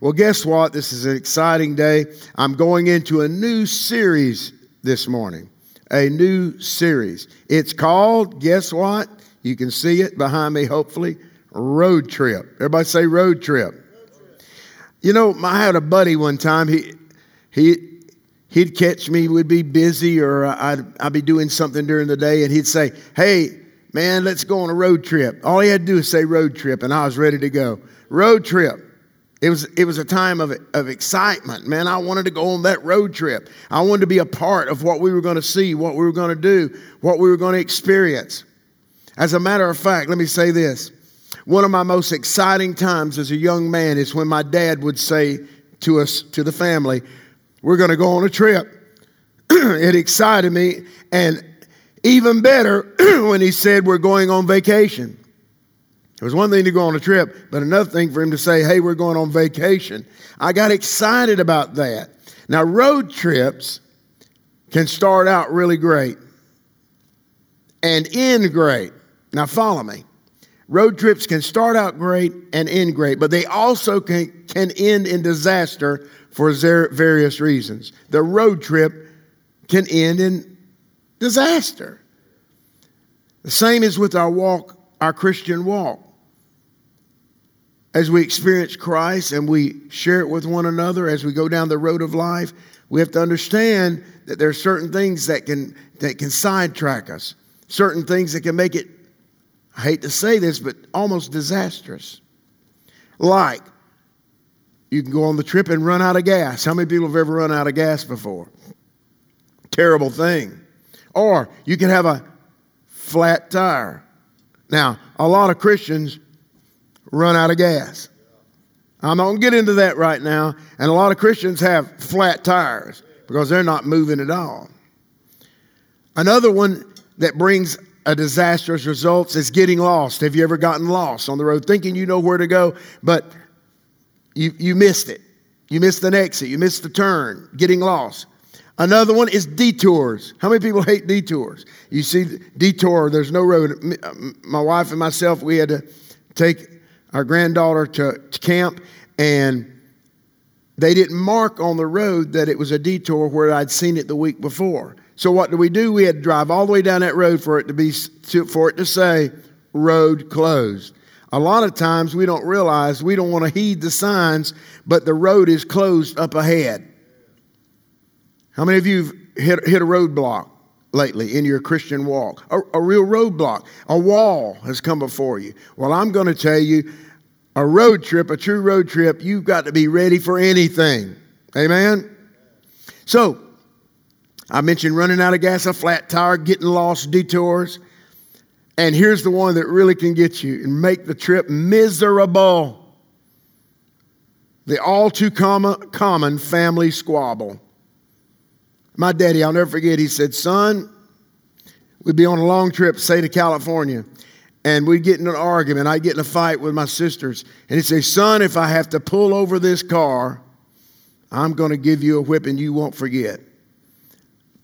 Well, guess what? This is an exciting day. I'm going into a new series this morning. A new series. It's called, guess what? You can see it behind me, hopefully. Road Trip. Everybody say road trip. Road trip. You know, I had a buddy one time. He'd catch me. We'd be busy, or I'd be doing something during the day, and he'd say, "Hey, man, let's go on a road trip." All he had to do is say road trip, and I was ready to go. Road trip. It was a time of excitement, man. I wanted to go on that road trip. I wanted to be a part of what we were going to see, what we were going to do, what we were going to experience. As a matter of fact, let me say this. One of my most exciting times as a young man is when my dad would say to us, to the family, "We're going to go on a trip." It excited me. And even better when he said we're going on vacation. It was one thing to go on a trip, but another thing for him to say, "Hey, we're going on vacation." I got excited about that. Now, road trips can start out really great and end great. Now, follow me. Road trips can start out great and end great, but they also can end in disaster for various reasons. The road trip can end in disaster. The same is with our walk, our Christian walk. As we experience Christ and we share it with one another as we go down the road of life, we have to understand that there are certain things that can sidetrack us, certain things that can make it, I hate to say this, but almost disastrous. Like, you can go on the trip and run out of gas. How many people have ever run out of gas before? Terrible thing. Or you can have a flat tire. Now, a lot of Christians run out of gas. I'm not going to get into that right now. And a lot of Christians have flat tires because they're not moving at all. Another one that brings a disastrous results is getting lost. Have you ever gotten lost on the road, thinking you know where to go, but you missed it. You missed an exit. You missed the turn, getting lost. Another one is detours. How many people hate detours? You see, detour, there's no road. My wife and myself, we had to take our granddaughter to camp, and they didn't mark on the road that it was a detour where I'd seen it the week before. So what do? We had to drive all the way down that road for it to say road closed. A lot of times we don't realize, we don't want to heed the signs, but the road is closed up ahead. How many of you have hit a roadblock lately in your Christian walk? A real roadblock. A wall has come before you. Well, I'm going to tell you, a road trip, a true road trip, you've got to be ready for anything. Amen? So, I mentioned running out of gas, a flat tire, getting lost, detours. And here's the one that really can get you and make the trip miserable. The all too common family squabble. My daddy, I'll never forget, he said, "Son, we'd be on a long trip, say to California, and we'd get in an argument. I'd get in a fight with my sisters. And he'd say, 'Son, if I have to pull over this car, I'm going to give you a whipping you won't forget.'"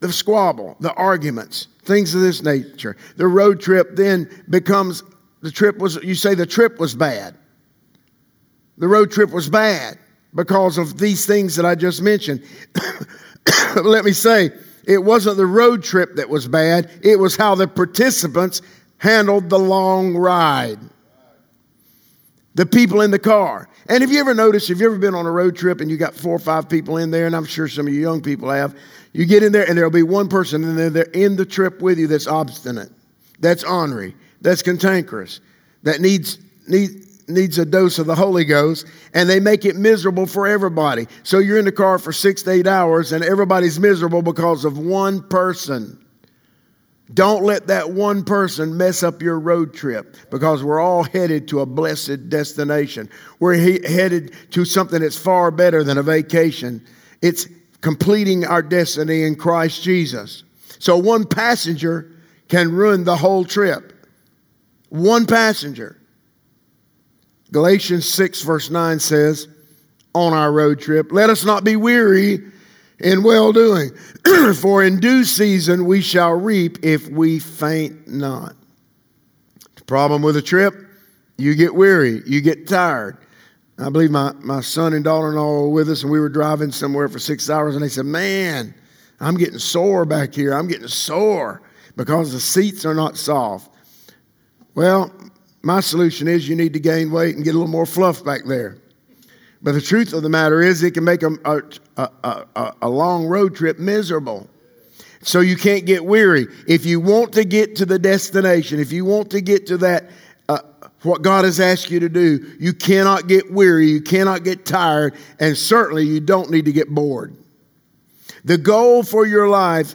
The squabble, the arguments, things of this nature. The road trip then becomes, you say the trip was bad. The road trip was bad because of these things that I just mentioned. Let me say, it wasn't the road trip that was bad. It was how the participants handled the long ride. The people in the car. And have you ever noticed, have you ever been on a road trip and you got 4 or 5 people in there, and I'm sure some of you young people have, you get in there and there'll be one person and they're in the trip with you that's obstinate, that's ornery, that's cantankerous, that needs a dose of the Holy Ghost, and they make it miserable for everybody. So you're in the car for 6 to 8 hours and everybody's miserable because of one person. Don't let that one person mess up your road trip, because we're all headed to a blessed destination. We're headed to something that's far better than a vacation. It's completing our destiny in Christ Jesus. So one passenger can ruin the whole trip. One passenger. Galatians 6 verse 9 says, on our road trip, "Let us not be weary in well-doing, for in due season we shall reap if we faint not." The problem with a trip, you get weary, you get tired. I believe my son and daughter-in-law were with us, and we were driving somewhere for 6 hours, and they said, man, I'm getting sore back here. I'm getting sore because the seats are not soft. Well, my solution is you need to gain weight and get a little more fluff back there. But the truth of the matter is it can make a long road trip miserable. So you can't get weary. If you want to get to the destination, if you want to get to that, what God has asked you to do, you cannot get weary, you cannot get tired, and certainly you don't need to get bored. The goal for your life,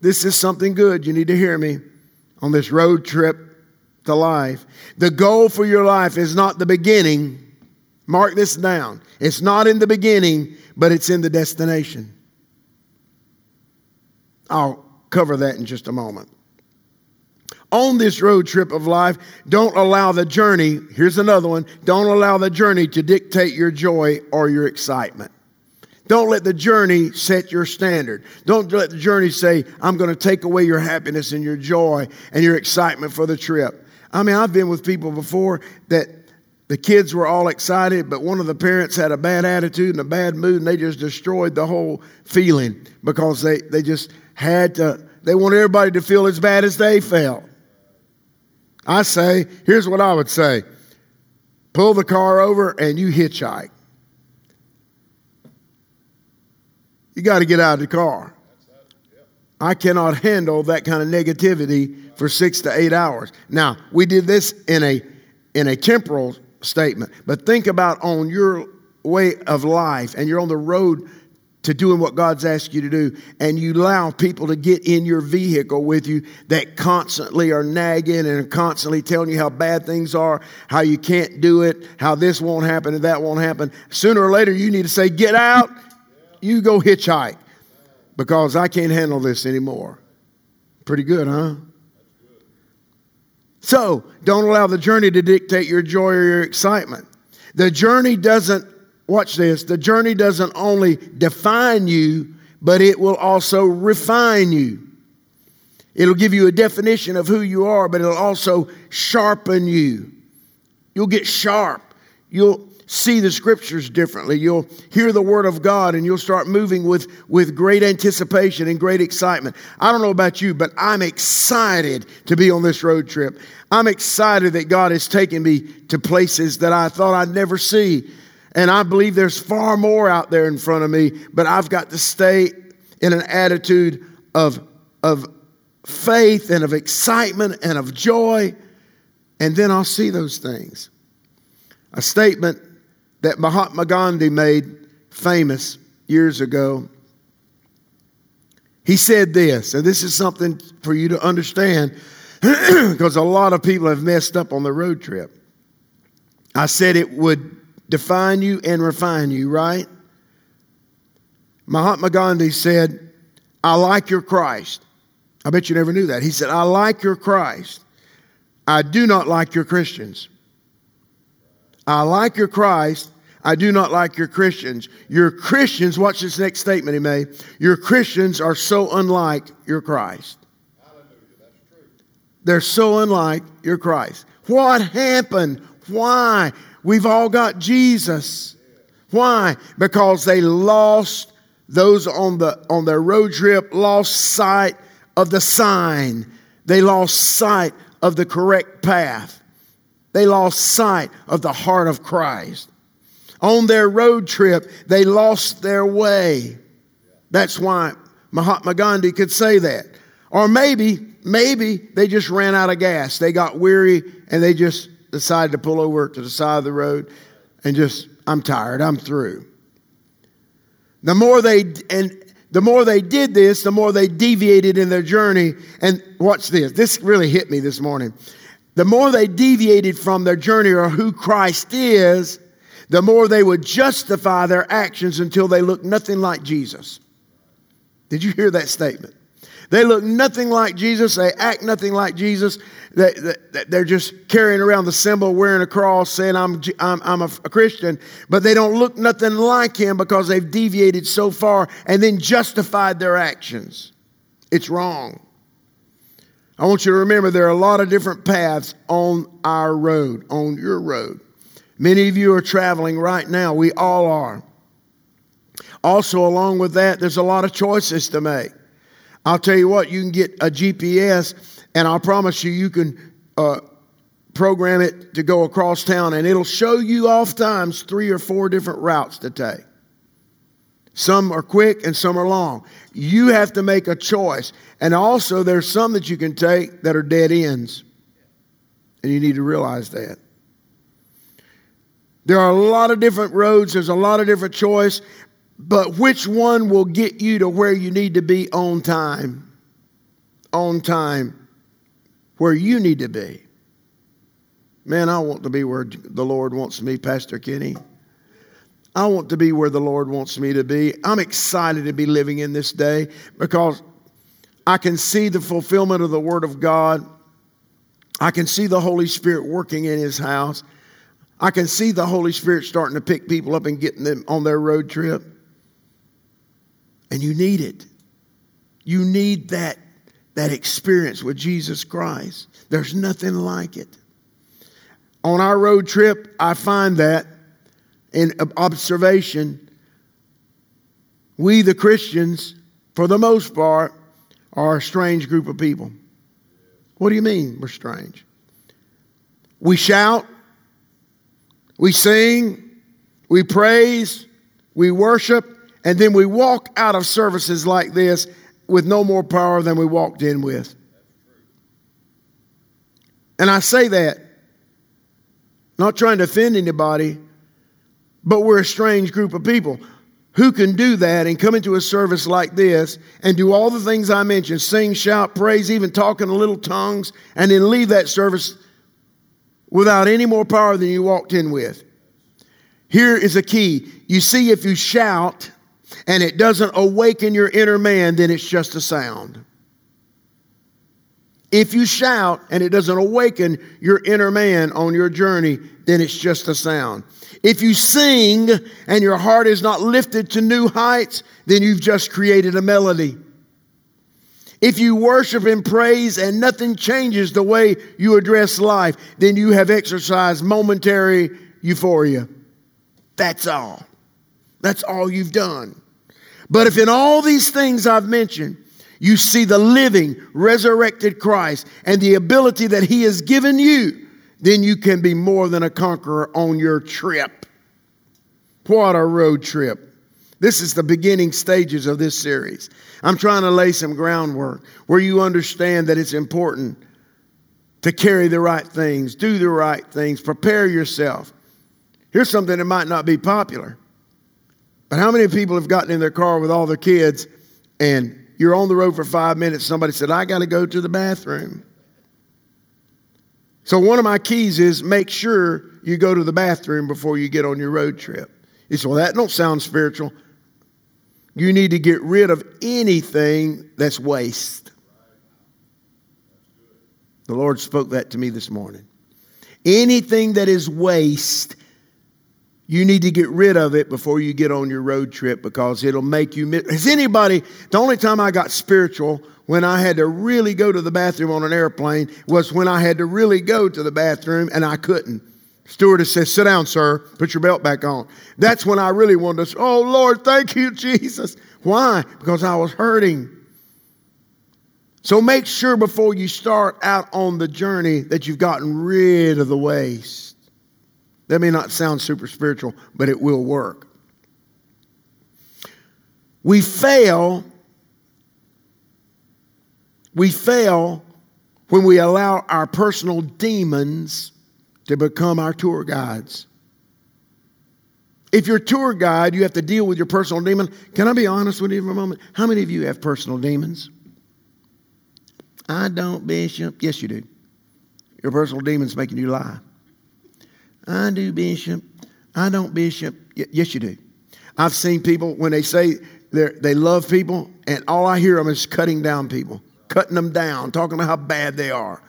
this is something good, you need to hear me, on this road trip to life. The goal for your life is not the beginning. Mark this down. It's not in the beginning, but it's in the destination. I'll cover that in just a moment. On this road trip of life, don't allow the journey, here's another one, don't allow the journey to dictate your joy or your excitement. Don't let the journey set your standard. Don't let the journey say, I'm going to take away your happiness and your joy and your excitement for the trip. I mean, I've been with people before that the kids were all excited, but one of the parents had a bad attitude and a bad mood, and they just destroyed the whole feeling because they just had to, they wanted everybody to feel as bad as they felt. I say, here's what I would say. Pull the car over and you hitchhike. You got to get out of the car. I cannot handle that kind of negativity for 6 to 8 hours. Now, we did this in a temporal statement, but think about on your way of life and you're on the road to doing what God's asked you to do, and you allow people to get in your vehicle with you that constantly are nagging and constantly telling you how bad things are, how you can't do it, how this won't happen and that won't happen. Sooner or later, you need to say, get out, you go hitchhike, because I can't handle this anymore. Pretty good, huh? So, don't allow the journey to dictate your joy or your excitement. The journey doesn't, watch this, the journey doesn't only define you, but it will also refine you. It'll give you a definition of who you are, but it'll also sharpen you. You'll get sharp. You'll see the scriptures differently. You'll hear the word of God, and you'll start moving with great anticipation and great excitement. I don't know about you, but I'm excited to be on this road trip. I'm excited that God has taken me to places that I thought I'd never see. And I believe there's far more out there in front of me, but I've got to stay in an attitude of faith and of excitement and of joy, and then I'll see those things. A statement that Mahatma Gandhi made famous years ago. He said this, and this is something for you to understand because a lot of people have messed up on the road trip. I said it would define you and refine you, right? Mahatma Gandhi said, I like your Christ. I bet you never knew that. He said, I like your Christ. I do not like your Christians. I like your Christ. I do not like your Christians. Your Christians, watch this next statement he made. Your Christians are so unlike your Christ. Hallelujah, that's true. They're so unlike your Christ. What happened? Why? We've all got Jesus. Why? Because they lost, those on their road trip, lost sight of the sign. They lost sight of the correct path. They lost sight of the heart of Christ. On their road trip, they lost their way. That's why Mahatma Gandhi could say that. Or maybe they just ran out of gas. They got weary and they just decided to pull over to the side of the road and just, I'm tired, I'm through. The more they did this, the more they deviated in their journey. And watch this. This really hit me this morning. The more they deviated from their journey or who Christ is, the more they would justify their actions until they looked nothing like Jesus. Did you hear that statement? They look nothing like Jesus. They act nothing like Jesus. They're just carrying around the symbol, wearing a cross, saying I'm a Christian. But they don't look nothing like him because they've deviated so far and then justified their actions. It's wrong. I want you to remember there are a lot of different paths on our road, on your road. Many of you are traveling right now. We all are. Also, along with that, there's a lot of choices to make. I'll tell you what, you can get a GPS, and I'll promise you, you can program it to go across town, and it'll show you oftentimes 3 or 4 different routes to take. Some are quick and some are long. You have to make a choice. And also, there's some that you can take that are dead ends, and you need to realize that. There are a lot of different roads. There's a lot of different choice. But which one will get you to where you need to be on time? On time, where you need to be. Man, I want to be where the Lord wants me, Pastor Kenny. I want to be where the Lord wants me to be. I'm excited to be living in this day because I can see the fulfillment of the Word of God. I can see the Holy Spirit working in His house. I can see the Holy Spirit starting to pick people up and getting them on their road trip. And you need it. You need that experience with Jesus Christ. There's nothing like it. On our road trip, I find that in observation, we the Christians, for the most part, are a strange group of people. What do you mean we're strange? We shout. We sing, we praise, we worship, and then we walk out of services like this with no more power than we walked in with. And I say that, not trying to offend anybody, but we're a strange group of people who can do that and come into a service like this and do all the things I mentioned, sing, shout, praise, even talk in little tongues, and then leave that service without any more power than you walked in with. Here is a key. You see, if you shout and it doesn't awaken your inner man, then it's just a sound. If you shout and it doesn't awaken your inner man on your journey, then it's just a sound. If you sing and your heart is not lifted to new heights, then you've just created a melody. If you worship and praise and nothing changes the way you address life, then you have exercised momentary euphoria. That's all. That's all you've done. But if in all these things I've mentioned, you see the living, resurrected Christ and the ability that He has given you, then you can be more than a conqueror on your trip. What a road trip. This is the beginning stages of this series. I'm trying to lay some groundwork where you understand that it's important to carry the right things, do the right things, prepare yourself. Here's something that might not be popular, but how many people have gotten in their car with all their kids and you're on the road for 5 minutes, somebody said, I got to go to the bathroom. So one of my keys is make sure you go to the bathroom before you get on your road trip. You say, well, that don't sound spiritual. You need to get rid of anything that's waste. The Lord spoke that to me this morning. Anything that is waste, you need to get rid of it before you get on your road trip because it'll make you miss. Has anybody, the only time I got spiritual when I had to really go to the bathroom on an airplane was when I had to really go to the bathroom and I couldn't. Stewardess says, sit down, sir. Put your belt back on. That's when I really wanted to say, oh, Lord, thank you, Jesus. Why? Because I was hurting. So make sure before you start out on the journey that you've gotten rid of the waste. That may not sound super spiritual, but it will work. We fail when we allow our personal demons to become our tour guides. If you're a tour guide, you have to deal with your personal demon. Can I be honest with you for a moment? How many of you have personal demons? I don't, Bishop. Yes, you do. Your personal demon's making you lie. I do, Bishop. I don't, Bishop. Yes, you do. I've seen people, when they say they love people, and all I hear them is cutting down people, cutting them down, talking about how bad they are.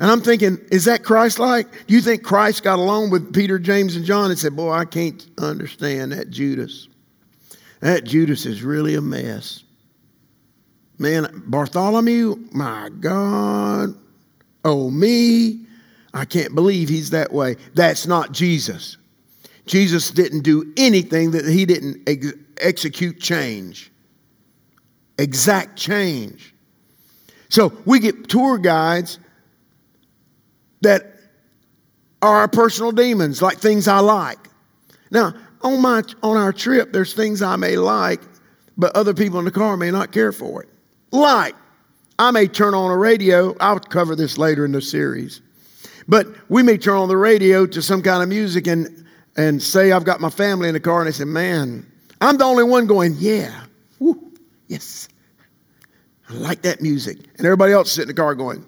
And I'm thinking, is that Christ-like? Do you think Christ got along with Peter, James, and John and said, boy, I can't understand that Judas. That Judas is really a mess. Man, Bartholomew, my God. Oh, me. I can't believe he's that way. That's not Jesus. Jesus didn't do anything that he didn't execute change. Exact change. So we get tour guides that are our personal demons, like things I like. Now, on our trip, there's things I may like, but other people in the car may not care for it. Like, I may turn on a radio. I'll cover this later in the series. But we may turn on the radio to some kind of music and say I've got my family in the car. And they say, man, I'm the only one going, yeah, woo, yes, I like that music. And everybody else sitting in the car going,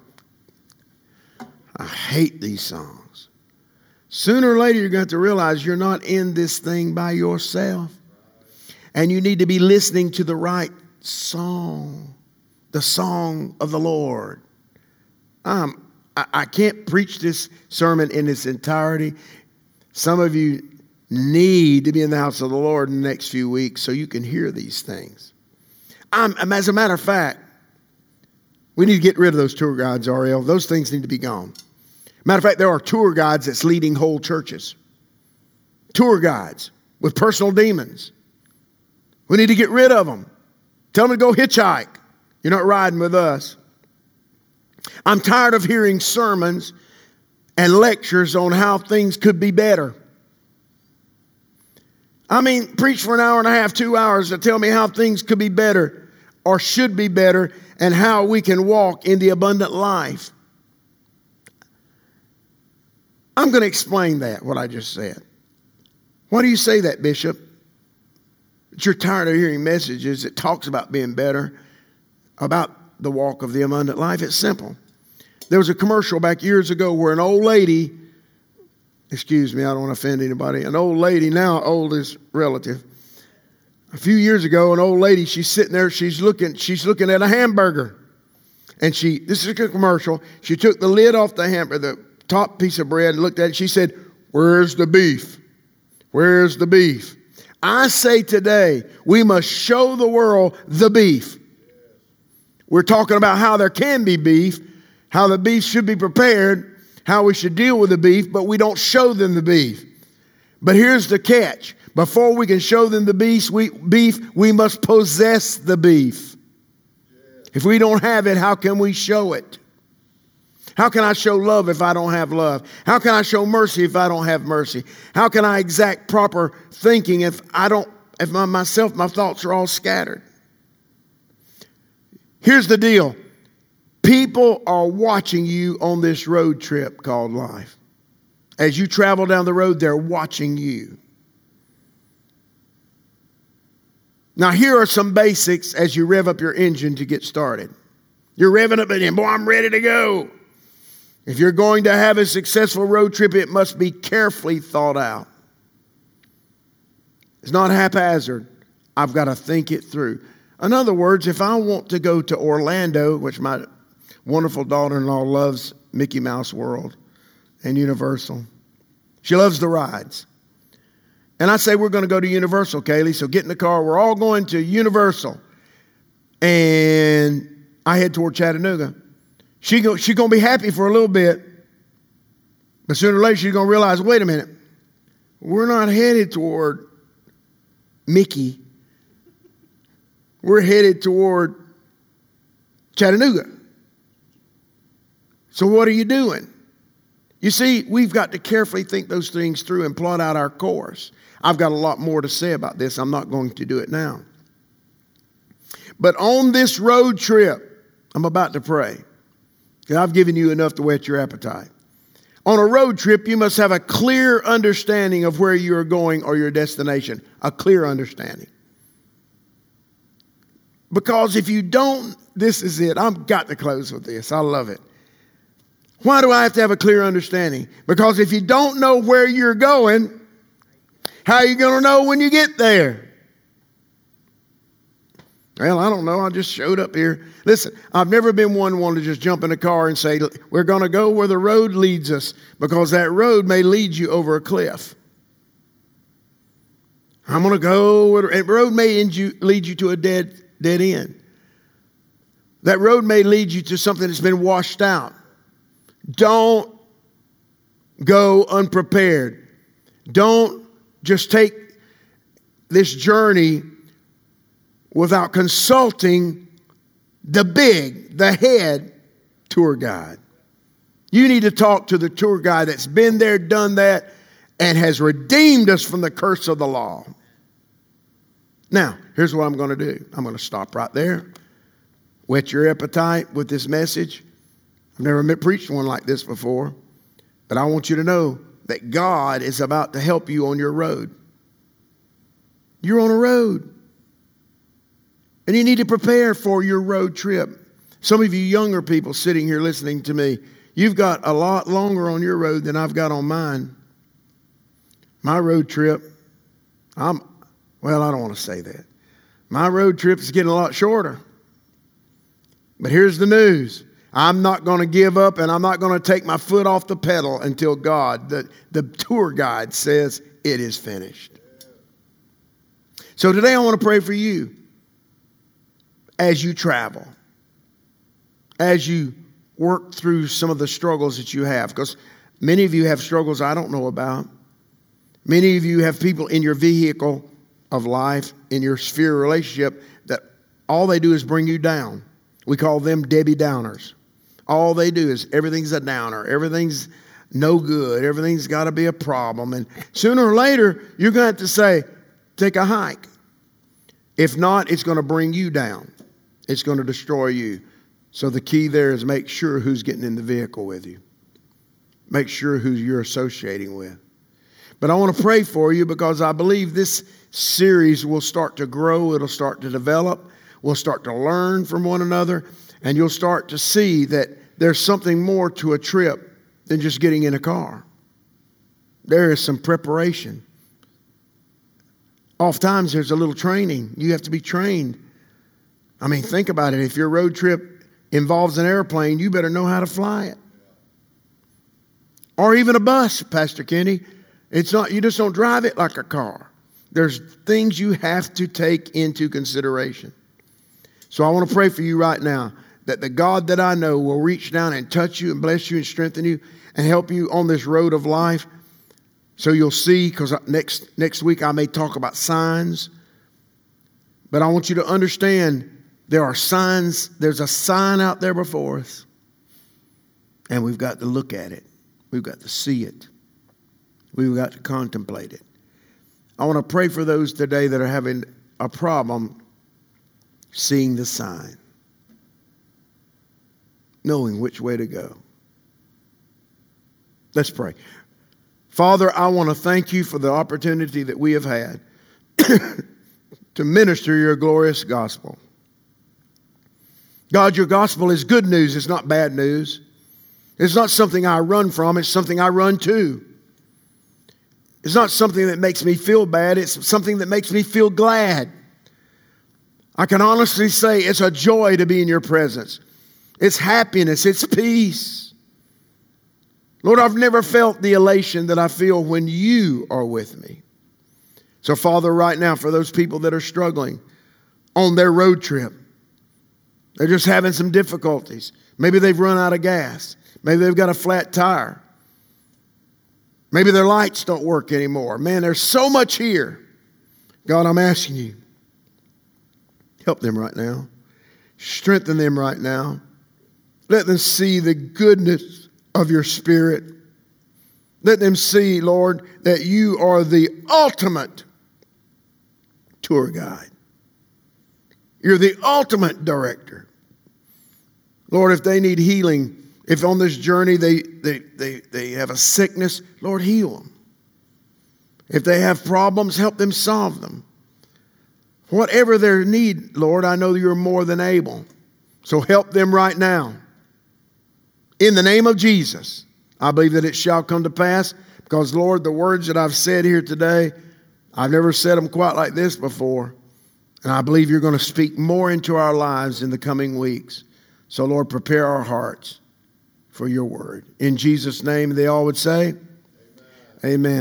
I hate these songs. Sooner or later, you're going to have to realize you're not in this thing by yourself. And you need to be listening to the right song, the song of the Lord. I can't preach this sermon in its entirety. Some of you need to be in the house of the Lord in the next few weeks so you can hear these things. As a matter of fact, we need to get rid of those tour guides, Ariel. Those things need to be gone. Matter of fact, there are tour guides that's leading whole churches. Tour guides with personal demons. We need to get rid of them. Tell them to go hitchhike. You're not riding with us. I'm tired of hearing sermons and lectures on how things could be better. I mean, preach for an hour and a half, 2 hours to tell me how things could be better or should be better and how we can walk in the abundant life. I'm going to explain that, what I just said. Why do you say that, Bishop? That you're tired of hearing messages that talks about being better, about the walk of the abundant life. It's simple. There was a commercial back years ago where an old lady, excuse me, I don't want to offend anybody, an old lady, now oldest relative. A few years ago, an old lady, she's sitting there, she's looking at a hamburger. And this is a good commercial, she took the lid off the hamburger, the top piece of bread, and looked at it. She said, where's the beef? Where's the beef? I say today, we must show the world the beef. We're talking about how there can be beef, how the beef should be prepared, how we should deal with the beef, but we don't show them the beef. But here's the catch. Before we can show them the beef, we must possess the beef. If we don't have it, how can we show it? How can I show love if I don't have love? How can I show mercy if I don't have mercy? How can I exact proper thinking if my thoughts are all scattered? Here's the deal. People are watching you on this road trip called life. As you travel down the road, they're watching you. Now, here are some basics as you rev up your engine to get started. You're revving up again. Boy, I'm ready to go. If you're going to have a successful road trip, it must be carefully thought out. It's not haphazard. I've got to think it through. In other words, if I want to go to Orlando, which my wonderful daughter-in-law loves Mickey Mouse World and Universal. She loves the rides. And I say we're going to go to Universal, Kaylee, so get in the car. We're all going to Universal. And I head toward Chattanooga. She's going to be happy for a little bit. But sooner or later, she's going to realize, wait a minute, we're not headed toward Mickey. We're headed toward Chattanooga. So what are you doing? You see, we've got to carefully think those things through and plot out our course. I've got a lot more to say about this. I'm not going to do it now. But on this road trip, I'm about to pray. Because I've given you enough to whet your appetite. On a road trip, you must have a clear understanding of where you are going or your destination. A clear understanding. Because if you don't, this is it. I've got to close with this. I love it. Why do I have to have a clear understanding? Because if you don't know where you're going, how are you going to know when you get there? Well, I don't know. I just showed up here. Listen, I've never been one to just jump in a car and say, we're going to go where the road leads us, because that road may lead you over a cliff. I'm going to go where the road may lead you to a dead end. That road may lead you to something that's been washed out. Don't go unprepared. Don't just take this journey without consulting the big, the head tour guide. You need to talk to the tour guide that's been there, done that, and has redeemed us from the curse of the law. Now, here's what I'm going to do. I'm going to stop right there. Whet your appetite with this message. I've never preached one like this before, but I want you to know that God is about to help you on your road. You're on a road, and you need to prepare for your road trip. Some of you younger people sitting here listening to me, you've got a lot longer on your road than I've got on mine. My road trip, I don't want to say that. My road trip is getting a lot shorter. But here's the news. I'm not going to give up, and I'm not going to take my foot off the pedal until God, the tour guide, says it is finished. So today I want to pray for you as you travel, as you work through some of the struggles that you have, because many of you have struggles I don't know about. Many of you have people in your vehicle of life, in your sphere of relationship, that all they do is bring you down. We call them Debbie Downers. All they do is everything's a downer. Everything's no good. Everything's got to be a problem. And sooner or later, you're going to have to say, take a hike. If not, it's going to bring you down. It's going to destroy you. So the key there is make sure who's getting in the vehicle with you. Make sure who you're associating with. But I want to pray for you because I believe this series will start to grow. It'll start to develop. We'll start to learn from one another, and you'll start to see that there's something more to a trip than just getting in a car. There is some preparation. Oftentimes, there's a little training. You have to be trained. I mean, think about it. If your road trip involves an airplane, you better know how to fly it. Or even a bus, Pastor Kenny. It's not, you just don't drive it like a car. There's things you have to take into consideration. So I want to pray for you right now that the God that I know will reach down and touch you and bless you and strengthen you and help you on this road of life. So you'll see, because next week I may talk about signs. But I want you to understand there are signs. There's a sign out there before us. And we've got to look at it. We've got to see it. We've got to contemplate it. I want to pray for those today that are having a problem seeing the sign, knowing which way to go. Let's pray. Father, I want to thank you for the opportunity that we have had to minister your glorious gospel. God, your gospel is good news. It's not bad news. It's not something I run from. It's something I run to. It's not something that makes me feel bad. It's something that makes me feel glad. I can honestly say it's a joy to be in your presence. It's happiness. It's peace. Lord, I've never felt the elation that I feel when you are with me. So, Father, right now, for those people that are struggling on their road trip, they're just having some difficulties. Maybe they've run out of gas. Maybe they've got a flat tire. Maybe their lights don't work anymore. Man, there's so much here. God, I'm asking you, help them right now. Strengthen them right now. Let them see the goodness of your Spirit. Let them see, Lord, that you are the ultimate tour guide. You're the ultimate director. Lord, if they need healing, if on this journey they have a sickness, Lord, heal them. If they have problems, help them solve them. Whatever their need, Lord, I know you're more than able. So help them right now. In the name of Jesus, I believe that it shall come to pass because, Lord, the words that I've said here today, I've never said them quite like this before. And I believe you're going to speak more into our lives in the coming weeks. So, Lord, prepare our hearts for your word. In Jesus' name, they all would say, Amen. Amen.